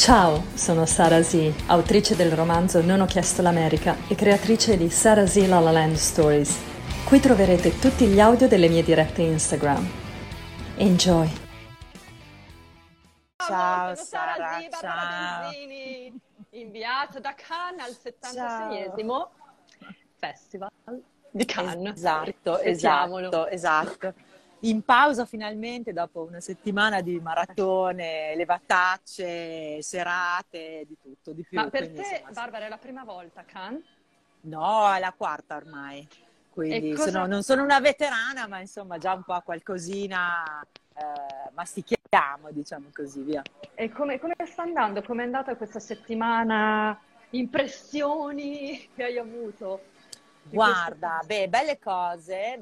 Ciao, sono Sara Zi, autrice del romanzo Non ho chiesto l'America e creatrice di Sara Zi La, La Land Stories. Qui troverete tutti gli audio delle mie dirette Instagram. Enjoy! Ciao, sono Sara Zi, Barbara Belzini, in viaggio da Cannes al 76esimo Festival di Cannes. Esatto. In pausa finalmente dopo una settimana di maratone, levatacce, serate, di tutto, di più. Ma per te, Barbara, è la prima volta a Cannes? No, è la quarta ormai. Quindi non sono una veterana, ma insomma già un po' a qualcosina mastichiamo, diciamo così, via. E come sta andando? Come è andata questa settimana? Impressioni che hai avuto? Guarda, belle cose,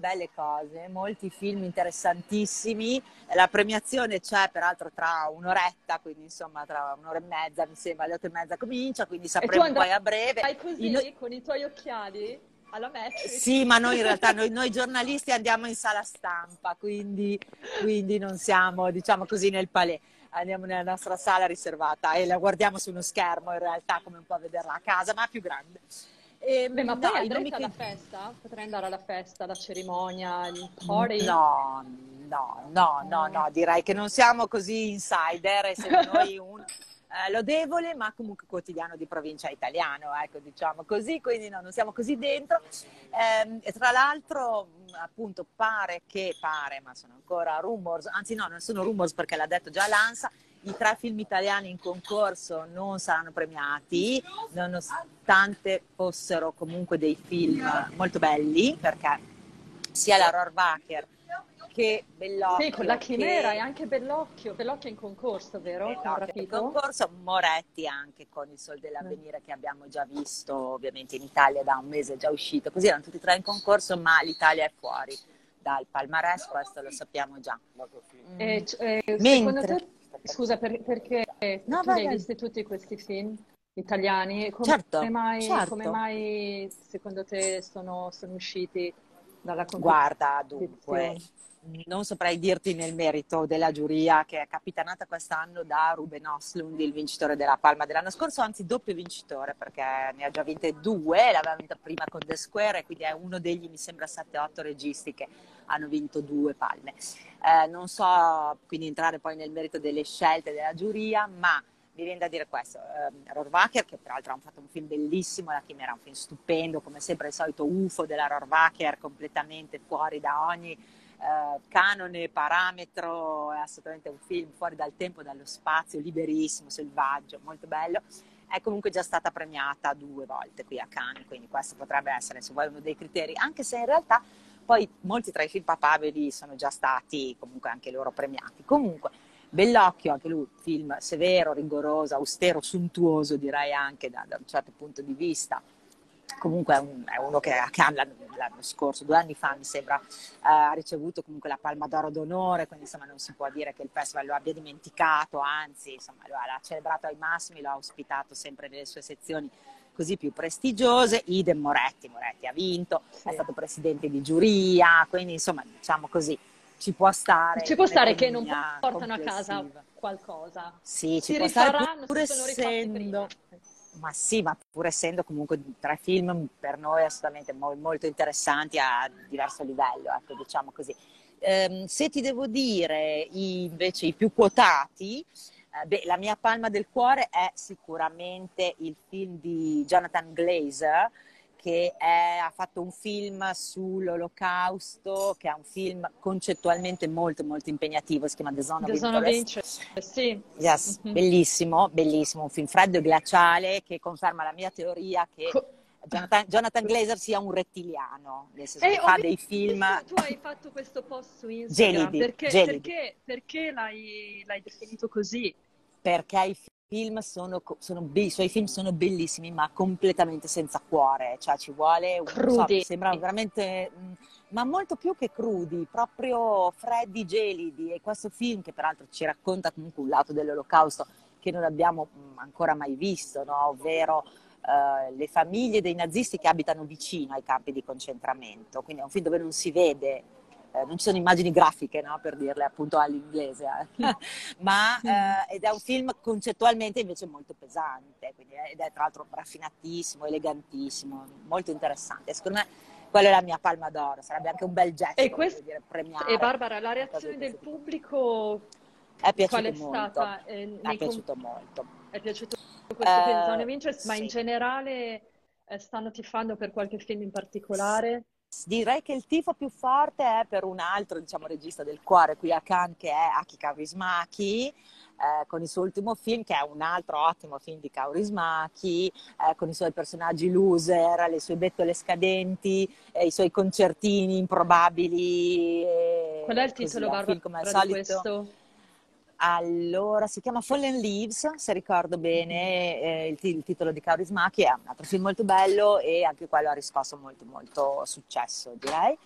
molti film interessantissimi, la premiazione c'è peraltro tra un'oretta, quindi insomma tra un'ora e mezza mi sembra, alle 8:30 comincia, quindi sapremo poi a breve. Fai così con i tuoi occhiali alla Matrix? Sì, ma noi in realtà, noi giornalisti andiamo in sala stampa, quindi non siamo, diciamo così, nel palais. Andiamo nella nostra sala riservata e la guardiamo su uno schermo in realtà, come un po' a vederla a casa, ma più grande. Ma poi andrete alla festa? Potrei andare alla festa, alla cerimonia, il party? No, direi che non siamo così insider e siamo noi un lodevole ma comunque quotidiano di provincia italiano, ecco, diciamo così, quindi no, non siamo così dentro. E tra l'altro appunto pare, ma sono ancora rumors, anzi no, non sono rumors perché l'ha detto già l'ANSA, i 3 film italiani in concorso non saranno premiati, nonostante fossero comunque dei film molto belli, perché sia la Rohrwacher che Bellocchio. Sì, con la Chimera e anche Bellocchio è in concorso, vero? Bellocchio è in concorso, Moretti anche con il Sol dell'Avvenire che abbiamo già visto, ovviamente in Italia da un mese è già uscito, così erano tutti e 3 in concorso, ma l'Italia è fuori dal palmarès, questo lo sappiamo già. Secondo te? Scusa, perché no, tu li hai visti tutti questi film italiani e come mai secondo te sono usciti dalla competizione? Guarda, dunque, non saprei dirti nel merito della giuria che è capitanata quest'anno da Ruben Östlund, il vincitore della Palma dell'anno scorso, anzi doppio vincitore perché ne ha già vinte 2, l'aveva vinta prima con The Square, quindi è uno degli, mi sembra, 7-8 registi che hanno vinto 2 palme. Non so quindi entrare poi nel merito delle scelte della giuria, ma mi viene da dire questo, Rohrwacher, che peraltro ha fatto un film bellissimo, La Chimera, un film stupendo, come sempre il solito UFO della Rohrwacher, completamente fuori da ogni canone, parametro, è assolutamente un film fuori dal tempo, dallo spazio, liberissimo, selvaggio, molto bello. È comunque già stata premiata 2 volte qui a Cannes, quindi questo potrebbe essere, se vuoi, uno dei criteri, anche se in realtà poi molti tra i film papabili sono già stati comunque anche loro premiati. Comunque Bellocchio, anche lui film severo, rigoroso, austero, suntuoso, direi anche da un certo punto di vista. Comunque è uno che a Cannes l'anno scorso, 2 anni fa mi sembra, ha ricevuto comunque la Palma d'oro d'onore, quindi insomma non si può dire che il festival lo abbia dimenticato, anzi insomma l'ha celebrato ai massimi, l'ha ospitato sempre nelle sue sezioni così più prestigiose. Idem Moretti ha vinto, sì. È stato presidente di giuria, quindi insomma diciamo così, ci può stare che non portano a casa qualcosa, sì, ci può stare pur essendo comunque 3 film per noi assolutamente molto interessanti a diverso livello, ecco, diciamo così. Se ti devo dire invece i più quotati, la mia palma del cuore è sicuramente il film di Jonathan Glazer, che ha fatto un film sull'Olocausto, che è un film concettualmente molto molto impegnativo, si chiama The Zone of Interest. Sì. Yes. Mm-hmm. Bellissimo, un film freddo e glaciale che conferma la mia teoria che Jonathan Glazer sia un rettiliano, nel senso che fa dei film. Tu hai fatto questo post su Instagram, perché l'hai definito così? Perché i suoi film sono bellissimi ma completamente senza cuore, cioè ci vuole crudi, sembra veramente, ma molto più che crudi, proprio freddi, gelidi. E questo film, che peraltro ci racconta comunque un lato dell'Olocausto che non abbiamo ancora mai visto, no? Ovvero le famiglie dei nazisti che abitano vicino ai campi di concentramento, quindi è un film dove non si vede non ci sono immagini grafiche, no, per dirle appunto all'inglese, ma ed è un film concettualmente invece molto pesante, quindi, ed è tra l'altro raffinatissimo, elegantissimo, molto interessante. Secondo me quella è la mia palma d'oro, sarebbe anche un bel gesto, e questo, dire, premiare. E Barbara, la reazione del pubblico è piaciuta molto, è piaciuto questo film, Zone of Interest, ma sì, in generale stanno tifando per qualche film in particolare? Direi che il tifo più forte è per un altro, diciamo, regista del cuore qui a Cannes, che è Aki Kaurismäki, con il suo ultimo film, che è un altro ottimo film di Kaurismäki, con i suoi personaggi loser, le sue bettole scadenti, i suoi concertini improbabili. Qual è il titolo, Barbara, come al solito, di questo? Allora, si chiama Fallen Leaves, se ricordo bene, il titolo di Kaurismäki. È un altro film molto bello e anche quello ha riscosso molto, molto successo, direi.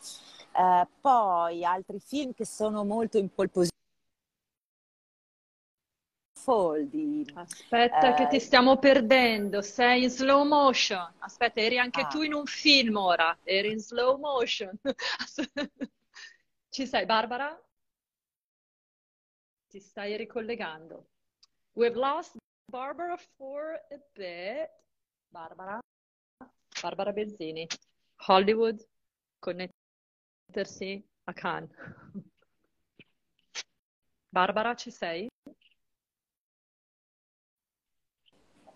Poi altri film che sono molto in pole position. Aspetta che ti stiamo perdendo, sei in slow motion. Aspetta, eri anche tu in un film ora, eri in slow motion. Ci sei, Barbara? Ti stai ricollegando. We've lost Barbara for a bit. Barbara Belzini. Hollywood, connettersi a Cannes. Barbara, ci sei?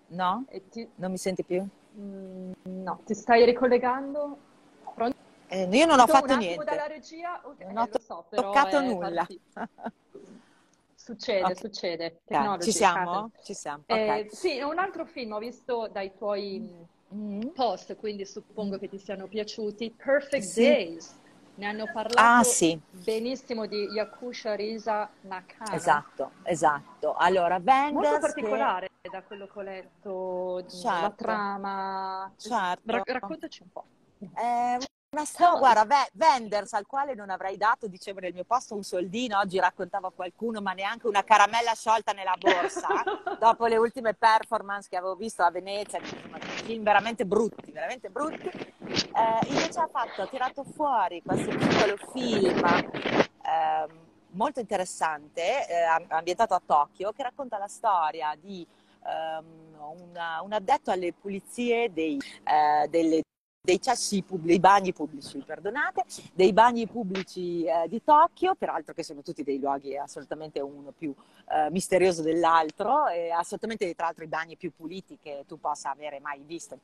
No? Non mi senti più? No, ti stai ricollegando? Pronto? Io non ho fatto niente. Dalla regia? Okay, non ho toccato nulla. Succede, okay, succede. Tecnologia, ci siamo? Ci siamo. Okay. Sì, un altro film ho visto dai tuoi post, quindi suppongo che ti siano piaciuti. Perfect Days. Ne hanno parlato benissimo di Yakusha Risa Nakano. Esatto, esatto. Allora, Wenders, molto particolare da quello che ho letto, la trama. Certo. Raccontaci un po'. Guarda, Wenders, al quale non avrei dato, dicevo nel mio posto, un soldino, oggi raccontavo a qualcuno, ma neanche una caramella sciolta nella borsa, dopo le ultime performance che avevo visto a Venezia, insomma, film veramente brutti, veramente brutti. Invece ha tirato fuori questo piccolo film molto interessante, ambientato a Tokyo, che racconta la storia di un addetto alle pulizie dei bagni pubblici, perdonate, dei bagni pubblici di Tokyo, peraltro che sono tutti dei luoghi assolutamente uno più misterioso dell'altro, e assolutamente tra l'altro i bagni più puliti che tu possa avere mai visto,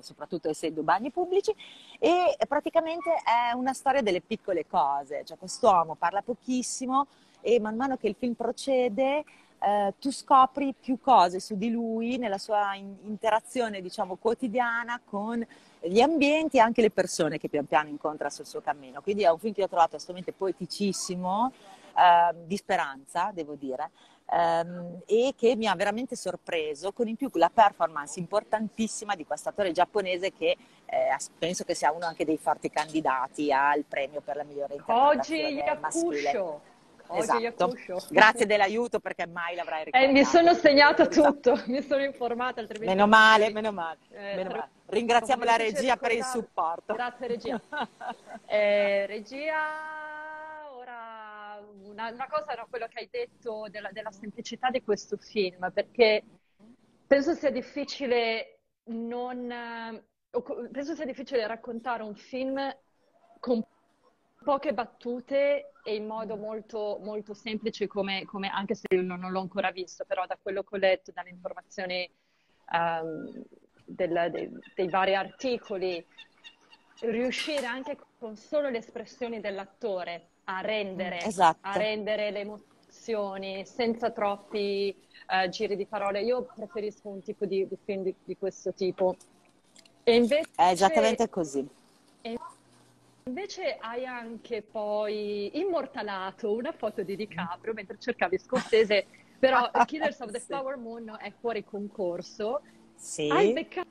soprattutto essendo bagni pubblici, e praticamente è una storia delle piccole cose, cioè quest'uomo parla pochissimo e man mano che il film procede tu scopri più cose su di lui nella sua interazione, diciamo, quotidiana con gli ambienti e anche le persone che pian piano incontra sul suo cammino. Quindi è un film che ho trovato assolutamente poeticissimo, di speranza, devo dire, e che mi ha veramente sorpreso, con in più la performance importantissima di questo attore giapponese che penso che sia uno anche dei forti candidati al premio per la migliore interpretazione maschile. Esatto. Grazie dell'aiuto, perché mai l'avrai ricordato. Mi sono segnata tutto, mi sono informata, altrimenti... Meno male, meno male, meno male. Ringraziamo la regia per il supporto. Grazie regia. Regia, ora una cosa era quello che hai detto della semplicità di questo film, perché penso sia difficile raccontare un film con poche battute e in modo molto, molto semplice, come anche se io non l'ho ancora visto, però da quello che ho letto, dalle informazioni dei vari articoli, riuscire anche con solo le espressioni dell'attore a rendere le emozioni senza troppi giri di parole. Io preferisco un tipo di film di questo tipo. E invece, è esattamente così. Invece hai anche poi immortalato una foto di DiCaprio mentre cercavi Scorsese, però Killers of the Flower Moon è fuori concorso. Sì. Hai beccato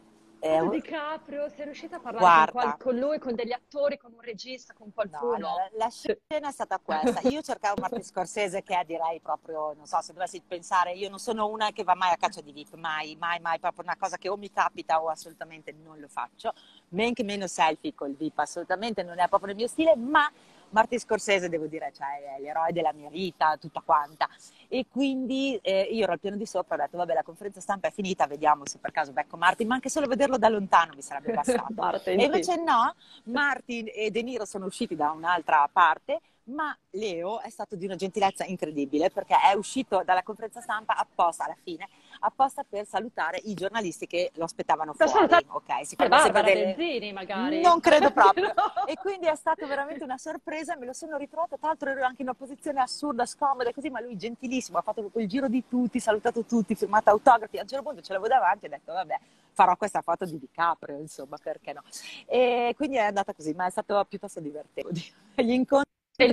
DiCaprio, sei riuscita a parlare con lui, con degli attori, con un regista, con qualcuno? No, la scena è stata questa. Io cercavo Martin Scorsese, che è, direi proprio, non so, se dovessi pensare, io non sono una che va mai a caccia di VIP, mai, mai, mai, proprio una cosa che o mi capita o assolutamente non lo faccio. Men che meno selfie col VIP, assolutamente non è proprio il mio stile, ma Martin Scorsese, devo dire, cioè, è l'eroe della mia vita, tutta quanta. E quindi io ero al piano di sopra, ho detto, vabbè, la conferenza stampa è finita, vediamo se per caso becco Martin, ma anche solo vederlo da lontano mi sarebbe bastato. Martin, e invece no, Martin e De Niro sono usciti da un'altra parte, ma Leo è stato di una gentilezza incredibile, perché è uscito dalla conferenza stampa apposta, alla fine, apposta per salutare i giornalisti che lo aspettavano fuori. Ok, Barbara Belzini magari? Non credo proprio. No. E quindi è stata veramente una sorpresa, me lo sono ritrovata, tra l'altro ero anche in una posizione assurda, scomoda, così, ma lui gentilissimo, ha fatto il giro di tutti, salutato tutti, firmato autografi, a un certo punto ce l'avevo davanti e ho detto, vabbè, farò questa foto di DiCaprio, insomma, perché no? E quindi è andata così, ma è stato piuttosto divertente. Gli incontri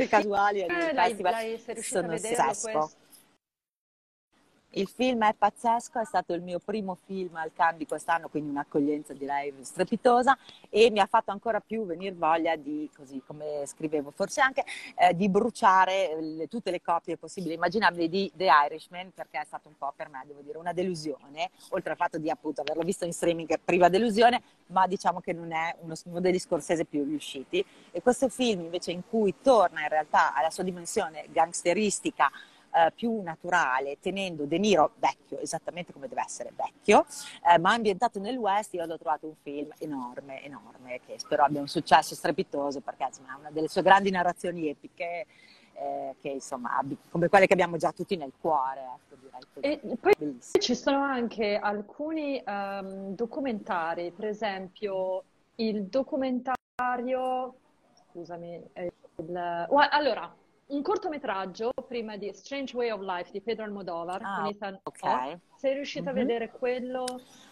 casuali sono pazzesco. Il film è pazzesco, è stato il mio primo film al Cannes di quest'anno, quindi un'accoglienza direi strepitosa, e mi ha fatto ancora più venire voglia di, così come scrivevo forse anche, di bruciare tutte le copie possibili e immaginabili di The Irishman, perché è stato un po' per me, devo dire, una delusione, oltre al fatto di appunto averlo visto in streaming priva delusione, ma diciamo che non è uno degli Scorsese più riusciti. E questo film invece, in cui torna in realtà alla sua dimensione gangsteristica, più naturale, tenendo De Niro vecchio, esattamente come deve essere vecchio, ma ambientato nel West, io l'ho trovato un film enorme, enorme, che spero abbia un successo strepitoso, perché insomma, è una delle sue grandi narrazioni epiche, che insomma, come quelle che abbiamo già tutti nel cuore, ecco, direi. E poi bellissimo. Ci sono anche alcuni documentari, per esempio il documentario, scusami, allora, un cortometraggio prima di Strange Way of Life di Pedro Almodovar con Ethan Hawke. Okay. Sei riuscita a vedere quello?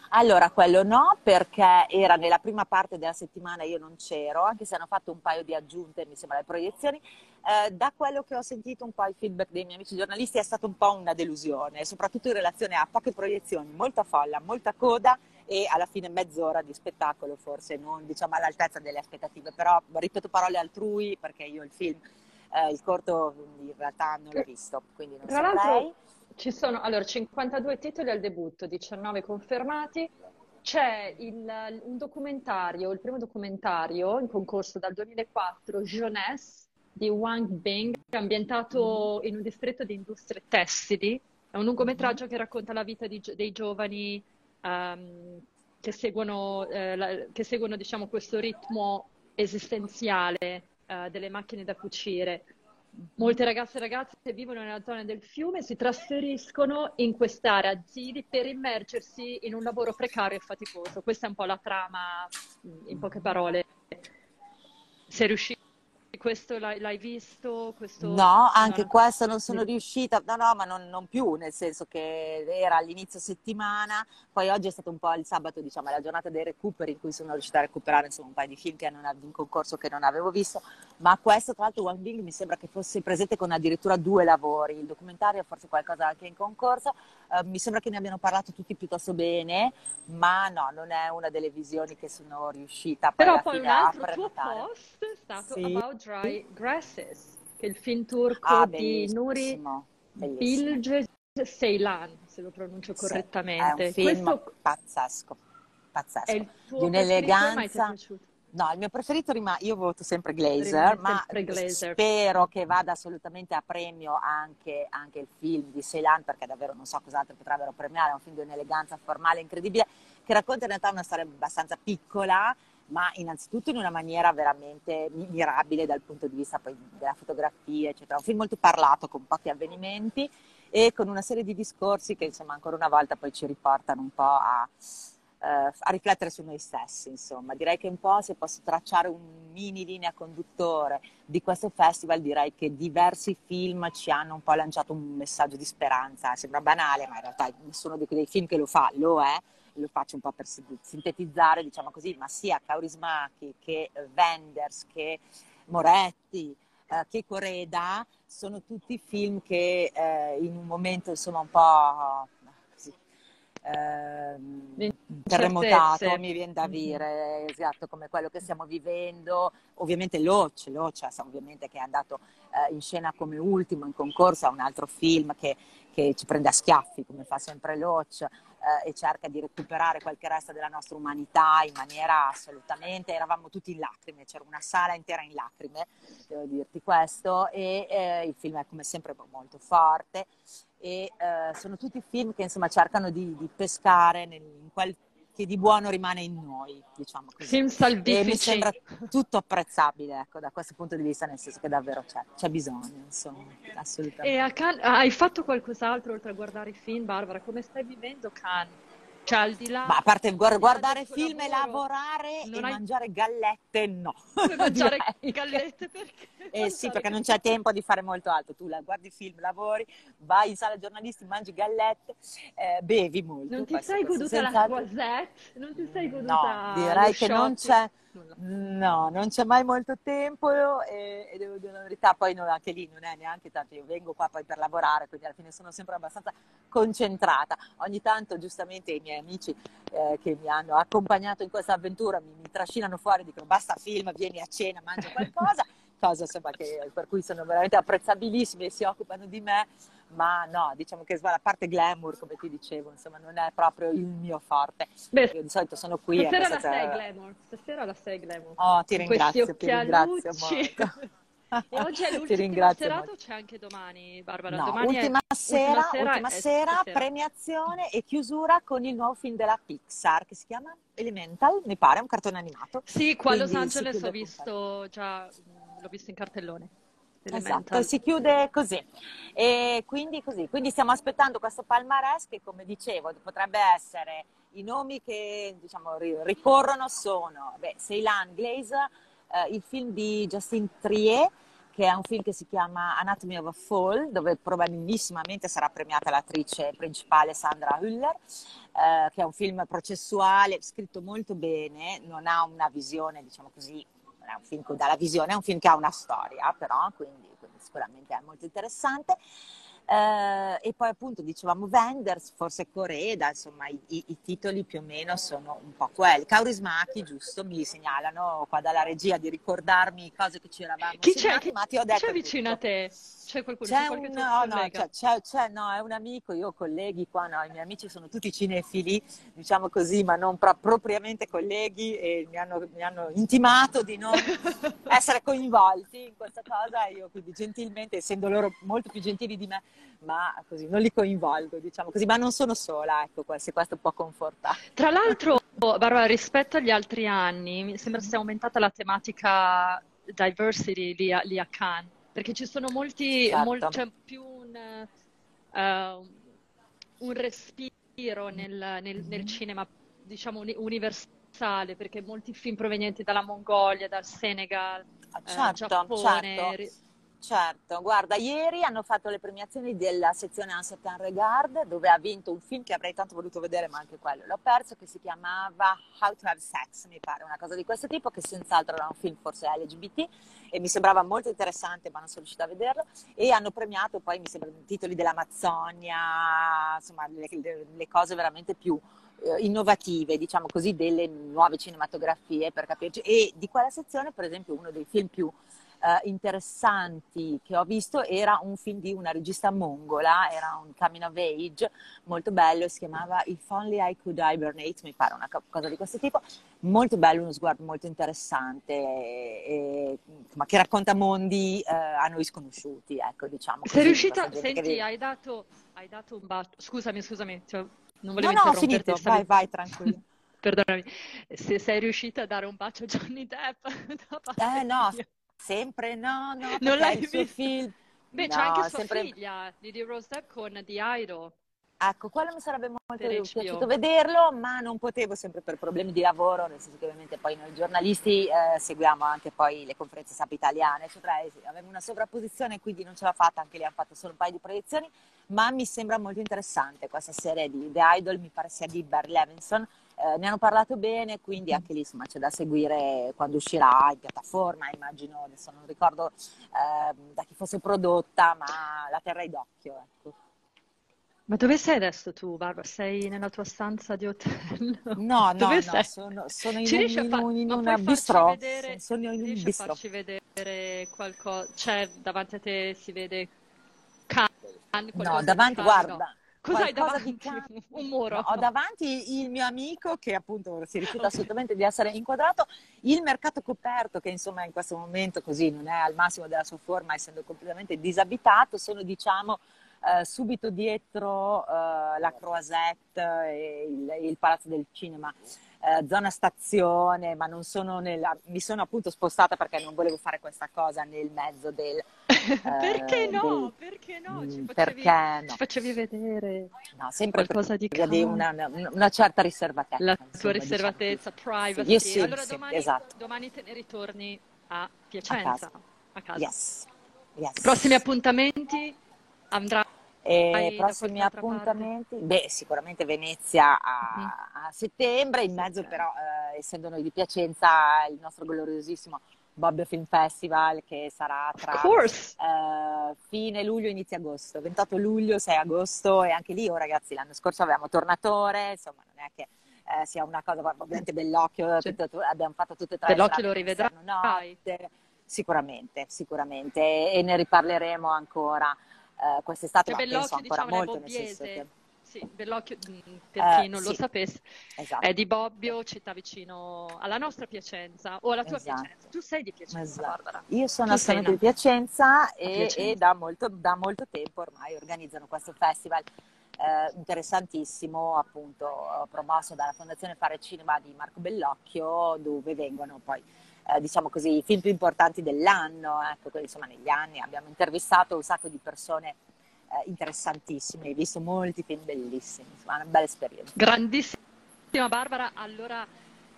Allora, quello no, perché era nella prima parte della settimana, io non c'ero, anche se hanno fatto un paio di aggiunte, mi sembra, le proiezioni. Da quello che ho sentito, un po' il feedback dei miei amici giornalisti, è stata un po' una delusione, soprattutto in relazione a poche proiezioni, molta folla, molta coda, e alla fine mezz'ora di spettacolo forse non, diciamo, all'altezza delle aspettative. Però ripeto parole altrui, perché io il film, il corto in realtà non l'ho visto, quindi non saprei. Tra l'altro ci sono, allora, 52 titoli al debutto, 19 confermati. C'è un documentario, il primo documentario in concorso dal 2004, Jeunesse di Wang Bing, ambientato in un distretto di industrie tessili. È un lungometraggio che racconta la vita dei giovani che seguono, diciamo, questo ritmo esistenziale delle macchine da cucire. Molte ragazze e ragazze vivono nella zona del fiume e si trasferiscono in quest'area a Zili per immergersi in un lavoro precario e faticoso. Questa è un po' la trama, in poche parole. Sei riuscita? Questo l'hai visto? Questo... No, anche questo non sono riuscita, no, ma non più, nel senso che era all'inizio settimana, poi oggi è stato un po' il sabato, diciamo, la giornata dei recuperi, in cui sono riuscita a recuperare, insomma, un paio di film che non avevo in concorso, che non avevo visto, ma questo, tra l'altro, Wang Bing mi sembra che fosse presente con addirittura 2 lavori, il documentario forse qualcosa anche in concorso, mi sembra che ne abbiano parlato tutti piuttosto bene, ma no, non è una delle visioni che sono riuscita poi alla fine a prenotare. Però poi un altro tuo post è stato About Dry Grasses, che è il film turco di Nuri Bilge Ceylan, se lo pronuncio correttamente. È un film pazzesco, pazzesco. Di un'eleganza. No, il mio preferito rimane, io voto sempre Glazer, ma spero che vada assolutamente a premio anche il film di Ceylan, perché davvero non so cos'altro potrebbero premiare. È un film di un'eleganza formale incredibile, che racconta in realtà una storia abbastanza piccola, ma innanzitutto in una maniera veramente mirabile dal punto di vista poi della fotografia, eccetera. Un film molto parlato, con pochi avvenimenti e con una serie di discorsi che, insomma, ancora una volta poi ci riportano un po' a riflettere su noi stessi, insomma. Direi che un po', se posso tracciare un mini linea conduttore di questo festival, direi che diversi film ci hanno un po' lanciato un messaggio di speranza. Sembra banale, ma in realtà nessuno dei film che lo fa lo è. Lo faccio un po' per sintetizzare, diciamo così, ma sia Kaurismäki che Wenders che Moretti che Kore-eda sono tutti film che in un momento, insomma, un po' così terremotato, mi viene da dire, esatto, come quello che stiamo vivendo. Ovviamente Loach ovviamente, che è andato in scena come ultimo in concorso, a un altro film che ci prende a schiaffi, come fa sempre Loach. e cerca di recuperare qualche resta della nostra umanità in maniera assolutamente, eravamo tutti in lacrime, c'era una sala intera in lacrime, devo dirti questo, e il film è come sempre molto forte, e sono tutti film che insomma cercano di pescare in quel che di buono rimane in noi, diciamo così. Film salvifici. E mi sembra tutto apprezzabile, ecco, da questo punto di vista, nel senso che davvero c'è bisogno, insomma, assolutamente. E a Cannes, hai fatto qualcos'altro oltre a guardare i film, Barbara? Come stai vivendo Cannes? Cioè, al di là... Ma a parte guardare film, lavorare e mangiare gallette, no. Per mangiare gallette perché? Sì, perché non c'è tempo di fare molto altro. Tu guardi film, lavori, vai in sala giornalisti, mangi gallette, bevi molto. Non ti sei goduta la croisette? Non ti sei goduta... No, direi che non c'è... No, non c'è mai molto tempo e devo dire la verità, poi anche lì non è neanche tanto, io vengo qua poi per lavorare, quindi alla fine sono sempre abbastanza concentrata. Ogni tanto giustamente i miei amici che mi hanno accompagnato in questa avventura mi trascinano fuori e dicono basta film, vieni a cena, mangia qualcosa, cosa insomma, per cui sono veramente apprezzabilissimi e si occupano di me, ma no, diciamo che la parte glamour, come ti dicevo, insomma, non è proprio il mio forte. Beh, io di solito sono qui. Stasera la sei glamour. Stasera la sei glamour. Oh, ti ringrazio, ti ringrazio molto. E oggi è l'ultima serata o c'è anche domani, Barbara? No, domani ultima sera premiazione e chiusura con il nuovo film della Pixar che si chiama Elemental, mi pare, è un cartone animato. Sì, qua a Los Angeles ho visto già, l'ho visto in cartellone. Esatto, si chiude così. E quindi stiamo aspettando questo palmarès che, come dicevo, potrebbe essere, i nomi che diciamo ricorrono sono Sara Zi La, il film di Justine Triet, che è un film che si chiama Anatomy of a Fall, dove probabilissimamente sarà premiata l'attrice principale Sandra Hüller, che è un film processuale, scritto molto bene, non ha una visione, diciamo così, è un film che dà la visione, è un film che ha una storia però, quindi sicuramente è molto interessante. E poi appunto dicevamo Wenders, forse Kore-eda, insomma i titoli più o meno sono un po' quelli. Kaurismäki, giusto, mi segnalano qua dalla regia di ricordarmi cose che ci eravamo segnati, ma ti ho detto. C'è vicino a te? C'è qualcuno? No, è un amico, io ho colleghi qua, no, i miei amici sono tutti cinefili, diciamo così, ma non propriamente colleghi, e mi hanno intimato di non essere coinvolti in questa cosa, io quindi gentilmente, essendo loro molto più gentili di me, ma così non li coinvolgo, diciamo così, ma non sono sola, ecco, se questo può confortare. Tra l'altro, Barbara, rispetto agli altri anni, mi sembra sia aumentata la tematica diversity lì a Cannes. Perché ci sono molti, certo, c'è più un respiro nel cinema, diciamo, universale, perché molti film provenienti dalla Mongolia, dal Senegal, Giappone... Certo, guarda, ieri hanno fatto le premiazioni della sezione Un Certain Regard, dove ha vinto un film che avrei tanto voluto vedere, ma anche quello l'ho perso, che si chiamava How to Have Sex, mi pare, una cosa di questo tipo, che senz'altro era un film forse LGBT e mi sembrava molto interessante, ma non sono riuscita a vederlo. E hanno premiato poi, mi sembra, titoli dell'Amazzonia, insomma le cose veramente più innovative, diciamo così, delle nuove cinematografie, per capirci. E di quella sezione, per esempio, uno dei film più interessanti che ho visto era un film di una regista mongola, era un coming of age molto bello, si chiamava If Only I Could Hibernate, mi pare, una cosa di questo tipo, molto bello, uno sguardo molto interessante, ma che racconta mondi a noi sconosciuti, ecco, diciamo. Sei riuscita, senti, che... hai dato un bacio, scusami, cioè, non volevo interromperti. No, vai tranquillo. Perdonami, se sei riuscita a dare un bacio a Johnny Depp da no, mia. Sempre no, non l'hai visto il film. Beh, no, c'è anche sua figlia, Lily Rose Depp, con The Idol. Ecco, quello mi sarebbe molto piaciuto vederlo, ma non potevo, sempre per problemi di lavoro, nel senso che ovviamente poi noi giornalisti seguiamo anche poi le conferenze SAP italiane, eccetera, avevo una sovrapposizione, quindi non ce l'ho fatta, anche lì hanno fatto solo un paio di proiezioni, ma mi sembra molto interessante questa serie di The Idol, mi pare sia di Barry Levinson. Ne hanno parlato bene, quindi anche lì insomma c'è da seguire quando uscirà in piattaforma, immagino, adesso non ricordo da chi fosse prodotta, ma la terrei d'occhio, ecco. Ma dove sei adesso tu, Barbara? Sei nella tua stanza di hotel? No, sono in un bistrò. Riesci a farci vedere qualcosa? Cioè, davanti a te si vede Cannes? No, davanti, guarda. Cos'hai davanti? Un muro? No, ho davanti il mio amico che appunto si rifiuta assolutamente di essere inquadrato, il mercato coperto che insomma in questo momento così non è al massimo della sua forma, essendo completamente disabitato, sono diciamo subito dietro la Croisette e il Palazzo del Cinema. Zona stazione, ma non sono nella... mi sono appunto spostata perché non volevo fare questa cosa nel mezzo del... perché no? Del... perché no? Ci facevi vedere no, sempre qualcosa di una certa riservatezza. La insomma, tua riservatezza, diciamo, privacy. Io sì, allora sì, domani, esatto. Domani te ne ritorni a Piacenza, a casa. Yes. Yes. Prossimi appuntamenti? Andrà... E prossimi appuntamenti? Parte. Beh, sicuramente Venezia a settembre, in mezzo però, essendo noi di Piacenza, il nostro gloriosissimo Bobbio Film Festival che sarà tra fine luglio e inizio agosto, 28 luglio, 6 agosto e anche lì, oh ragazzi, l'anno scorso avevamo Tornatore, insomma non è che sia una cosa, ovviamente Bellocchio, cioè, abbiamo fatto tutte e tre. Bellocchio lo rivedrà? Sicuramente, sicuramente e ne riparleremo ancora. Quest'estate cioè, ma penso ancora diciamo, molto nel senso che... sì, Bellocchio per chi non lo sapesse esatto. È di Bobbio, città vicino alla nostra Piacenza o alla tua Piacenza. Tu sei di Piacenza, Barbara? Io sono assolutamente di Piacenza e da molto tempo ormai organizzano questo festival interessantissimo, appunto promosso dalla Fondazione Fare Cinema di Marco Bellocchio, dove vengono poi diciamo così, i film più importanti dell'anno, ecco, quindi, insomma negli anni abbiamo intervistato un sacco di persone interessantissime, hai visto molti film bellissimi, insomma una bella esperienza. Grandissima Barbara, allora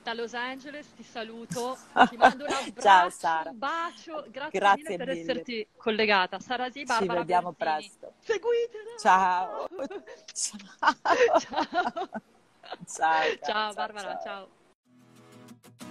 da Los Angeles ti saluto, ti mando un abbraccio, ciao, Sara. Un bacio, grazie mille per esserti collegata. Sara Zi, Barbara ci vediamo Belzini. Presto. Seguitela! Ciao! Ciao! Ciao, ciao, ciao Barbara, ciao!